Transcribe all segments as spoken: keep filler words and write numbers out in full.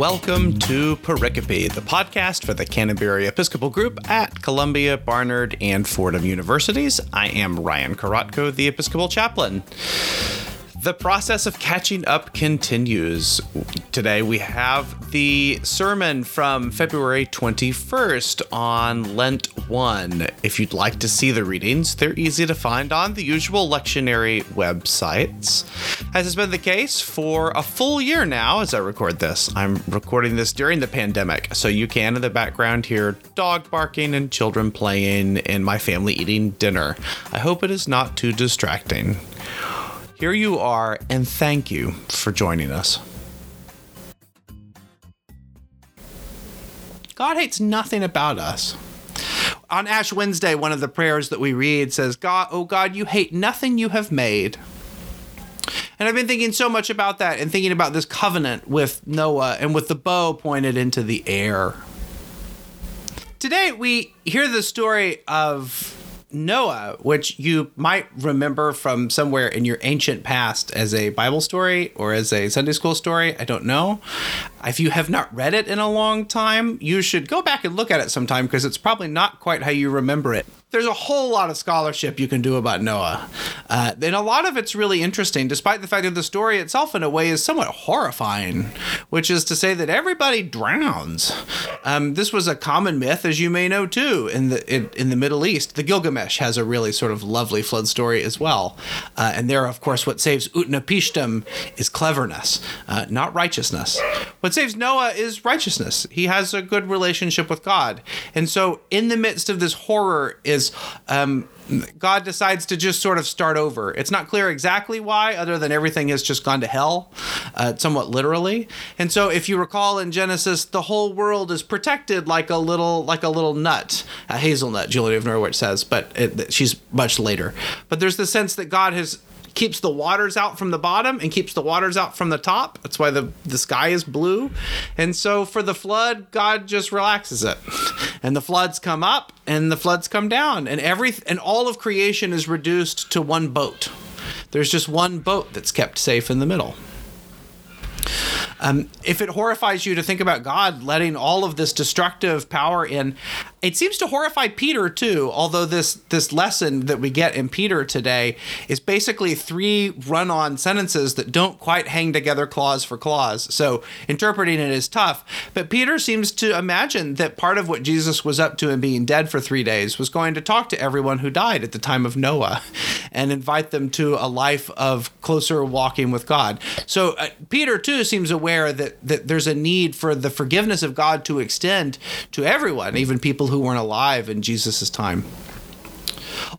welcome to Pericope, the podcast for the Canterbury Episcopal Group at Columbia, Barnard, and Fordham Universities. I am Ryan Karotko, the Episcopal Chaplain. The process of catching up continues. Today we have the sermon from February twenty-first on Lent one. If you'd like to see the readings, they're easy to find on the usual lectionary websites. As has been the case for a full year now as I record this. I'm recording this during the pandemic, so you can in the background hear dog barking and children playing and my family eating dinner. I hope it is not too distracting. Here you are, and thank you for joining us. God hates nothing about us. On Ash Wednesday, one of the prayers that we read says, "God, oh God, you hate nothing you have made." And I've been thinking so much about that and thinking about this covenant with Noah and with the bow pointed into the air. Today, we hear the story of Noah, which you might remember from somewhere in your ancient past as a Bible story or as a Sunday school story. I don't know. If you have not read it in a long time, you should go back and look at it sometime because it's probably not quite how you remember it. There's a whole lot of scholarship you can do about Noah. Uh, and a lot of it's really interesting, despite the fact that the story itself, in a way, is somewhat horrifying, which is to say that everybody drowns. Um, this was a common myth, as you may know, too, in the in, in the Middle East. The Gilgamesh has a really sort of lovely flood story as well. Uh, and there, of course, what saves Utnapishtim is cleverness, uh, not righteousness. What saves Noah is righteousness. He has a good relationship with God. And so in the midst of this horror is Um, God decides to just sort of start over. It's not clear exactly why, other than everything has just gone to hell, uh, somewhat literally. And so, if you recall in Genesis, the whole world is protected like a little, like a little nut, a hazelnut. Julian of Norwich says, but it, she's much later. But there's the sense that God has keeps the waters out from the bottom and keeps the waters out from the top. That's why the the sky is blue. And so, for the flood, God just relaxes it. And the floods come up and the floods come down and every and all of creation is reduced to one boat. There's just one boat that's kept safe in the middle. Um, if it horrifies you to think about God letting all of this destructive power in, it seems to horrify Peter too, although this this lesson that we get in Peter today is basically three run-on sentences that don't quite hang together clause for clause, so interpreting it is tough. But Peter seems to imagine that part of what Jesus was up to in being dead for three days was going to talk to everyone who died at the time of Noah and invite them to a life of closer walking with God. So uh, Peter too seems aware That, that there's a need for the forgiveness of God to extend to everyone, even people who weren't alive in Jesus' time.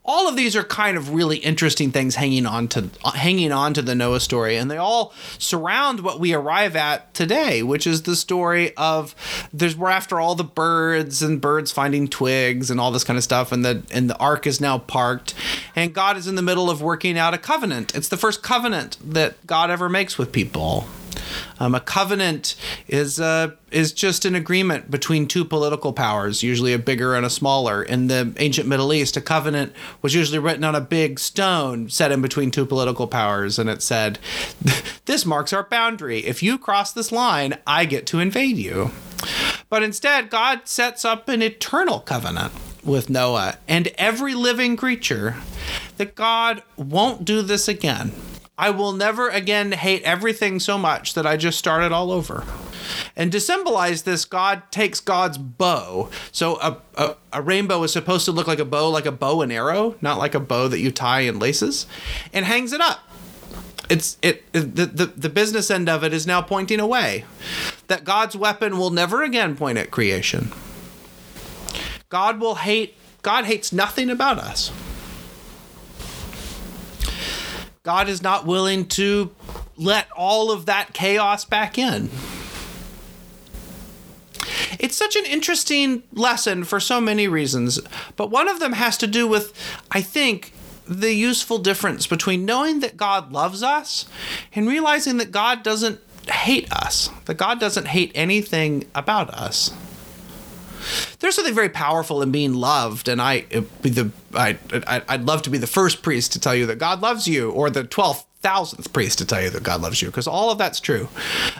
All of these are kind of really interesting things hanging on to hanging on to the Noah story, and they all surround what we arrive at today, which is the story of there's we're after all the birds and birds finding twigs and all this kind of stuff, and the and the ark is now parked, and God is in the middle of working out a covenant. It's the first covenant that God ever makes with people. Um, a covenant is uh, is just an agreement between two political powers, usually a bigger and a smaller. In the ancient Middle East, a covenant was usually written on a big stone set in between two political powers, and it said, "This marks our boundary. If you cross this line, I get to invade you." But instead, God sets up an eternal covenant with Noah and every living creature that God won't do this again. I will never again hate everything so much that I just started all over. And to symbolize this, God takes God's bow. So a, a, a rainbow is supposed to look like a bow, like a bow and arrow, not like a bow that you tie in laces, and hangs it up. It's it, it the, the, the business end of it is now pointing away, that God's weapon will never again point at creation. God will hate, God hates nothing about us. God is not willing to let all of that chaos back in. It's such an interesting lesson for so many reasons, but one of them has to do with, I think, the useful difference between knowing that God loves us and realizing that God doesn't hate us, that God doesn't hate anything about us. There's something very powerful in being loved, and I, the, I, I, I'd love to be the first priest to tell you that God loves you, or the twelfth thousandth priest to tell you that God loves you, because all of that's true.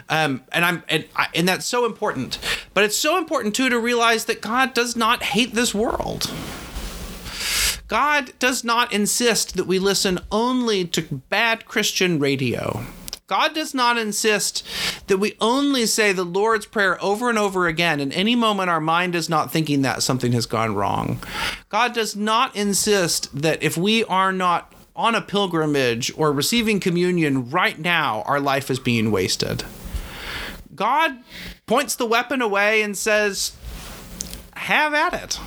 Um, and I'm and, I, and that's so important. But it's so important, too, to realize that God does not hate this world. God does not insist that we listen only to bad Christian radio. God does not insist that we only say the Lord's Prayer over and over again. In any moment, our mind is not thinking that something has gone wrong. God does not insist that if we are not on a pilgrimage or receiving communion right now, our life is being wasted. God points the weapon away and says, have at it.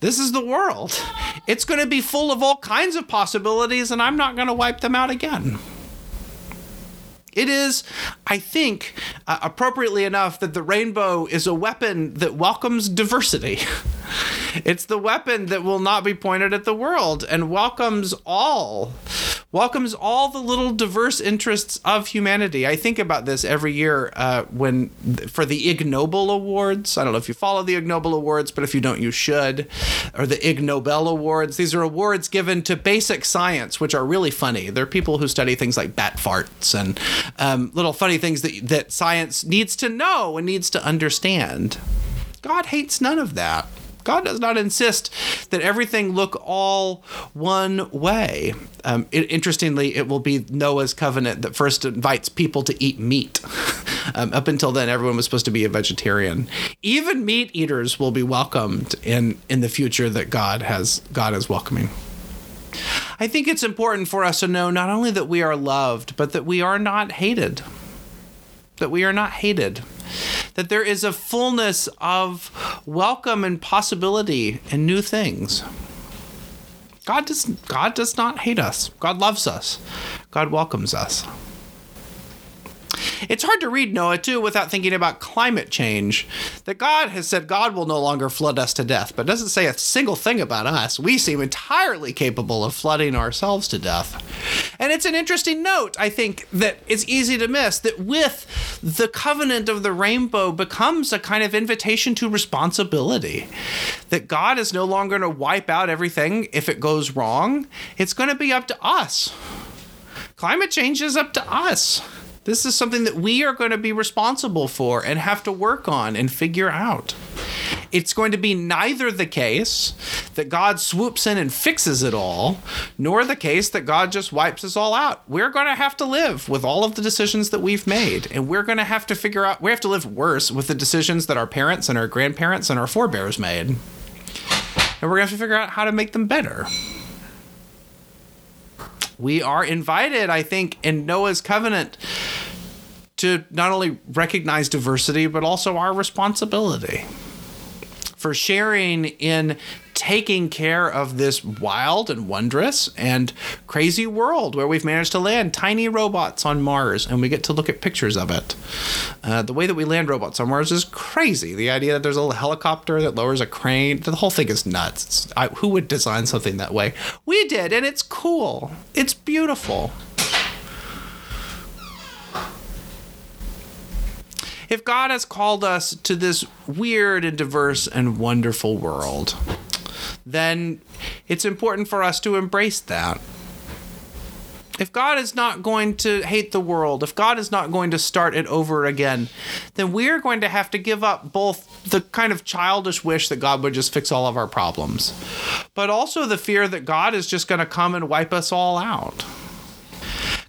This is the world. It's going to be full of all kinds of possibilities, and I'm not going to wipe them out again. It is, I think, uh, appropriately enough, that the rainbow is a weapon that welcomes diversity. It's the weapon that will not be pointed at the world and welcomes all, welcomes all the little diverse interests of humanity. I think about this every year uh, when for the Ig Nobel Awards. I don't know if you follow the Ig Nobel Awards, but if you don't, you should. Or the Ig Nobel Awards. These are awards given to basic science, which are really funny. They're people who study things like bat farts and Um, little funny things that, that science needs to know and needs to understand. God hates none of that. God does not insist that everything look all one way. Um, it, interestingly, it will be Noah's covenant that first invites people to eat meat. Um, up until then, everyone was supposed to be a vegetarian. Even meat eaters will be welcomed in, in the future that God has God is welcoming. I think it's important for us to know not only that we are loved, but that we are not hated, that we are not hated, that there is a fullness of welcome and possibility and new things. God does, God does not hate us. God loves us. God welcomes us. It's hard to read Noah, too, without thinking about climate change. That God has said God will no longer flood us to death, but doesn't say a single thing about us. We seem entirely capable of flooding ourselves to death. And it's an interesting note, I think, that it's easy to miss, that with the covenant of the rainbow becomes a kind of invitation to responsibility. That God is no longer going to wipe out everything if it goes wrong. It's going to be up to us. Climate change is up to us. This is something that we are going to be responsible for and have to work on and figure out. It's going to be neither the case that God swoops in and fixes it all, nor the case that God just wipes us all out. We're going to have to live with all of the decisions that we've made, and we're going to have to figure out, we have to live worse with the decisions that our parents and our grandparents and our forebears made. And we're going to have to figure out how to make them better. We are invited, I think, in Noah's covenant to not only recognize diversity, but also our responsibility for sharing in taking care of this wild and wondrous and crazy world where we've managed to land tiny robots on Mars, and we get to look at pictures of it. Uh, the way that we land robots on Mars is crazy. The idea that there's a little helicopter that lowers a crane, the whole thing is nuts. I, who would design something that way? We did, and it's cool. It's beautiful. If God has called us to this weird and diverse and wonderful world, then it's important for us to embrace that. If God is not going to hate the world, if God is not going to start it over again, then we're going to have to give up both the kind of childish wish that God would just fix all of our problems, but also the fear that God is just going to come and wipe us all out.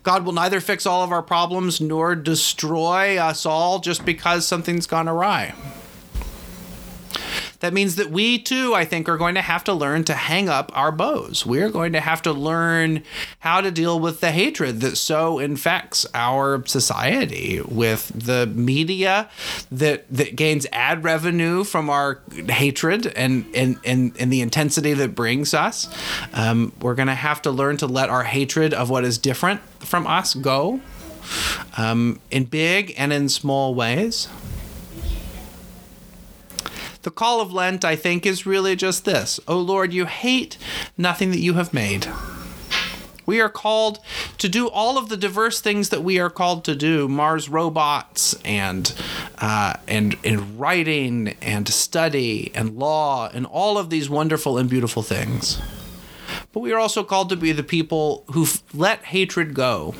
God will neither fix all of our problems nor destroy us all just because something's gone awry. That means that we, too, I think, are going to have to learn to hang up our bows. We're going to have to learn how to deal with the hatred that so infects our society, with the media that that gains ad revenue from our hatred and, and, and, and the intensity that brings us. Um, we're going to have to learn to let our hatred of what is different from us go, um, in big and in small ways. The call of Lent, I think, is really just this. Oh, Lord, you hate nothing that you have made. We are called to do all of the diverse things that we are called to do. Mars robots and, uh, and, and writing and study and law and all of these wonderful and beautiful things. but we are also called to be the people who f- let hatred go,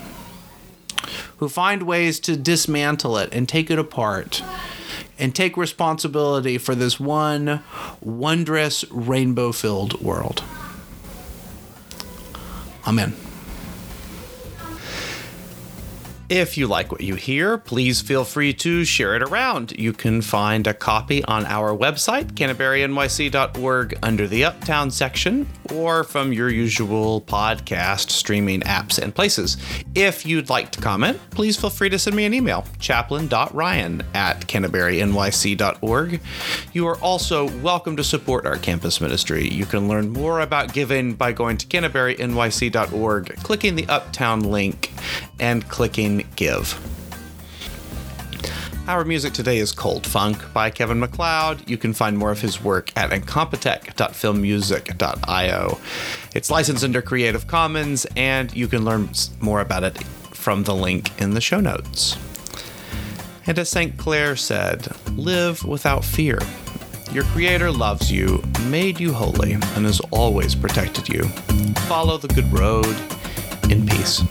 who find ways to dismantle it and take it apart and take responsibility for this one wondrous rainbow-filled world. Amen. If you like what you hear, please feel free to share it around. You can find a copy on our website, Canterbury N Y C dot org, under the Uptown section, or from your usual podcast streaming apps and places. If you'd like to comment, please feel free to send me an email, chaplain dot ryan at canterbury n y c dot org. You are also welcome to support our campus ministry. You can learn more about giving by going to Canterbury N Y C dot org, clicking the Uptown link, and clicking Give. Our music today is Cold Funk by Kevin MacLeod. You can find more of his work at incompetech dot film music dot io. It's licensed under Creative Commons, and you can learn more about it from the link in the show notes. And as Saint Clair said, live without fear. Your Creator loves you, made you holy, and has always protected you. Follow the good road in peace.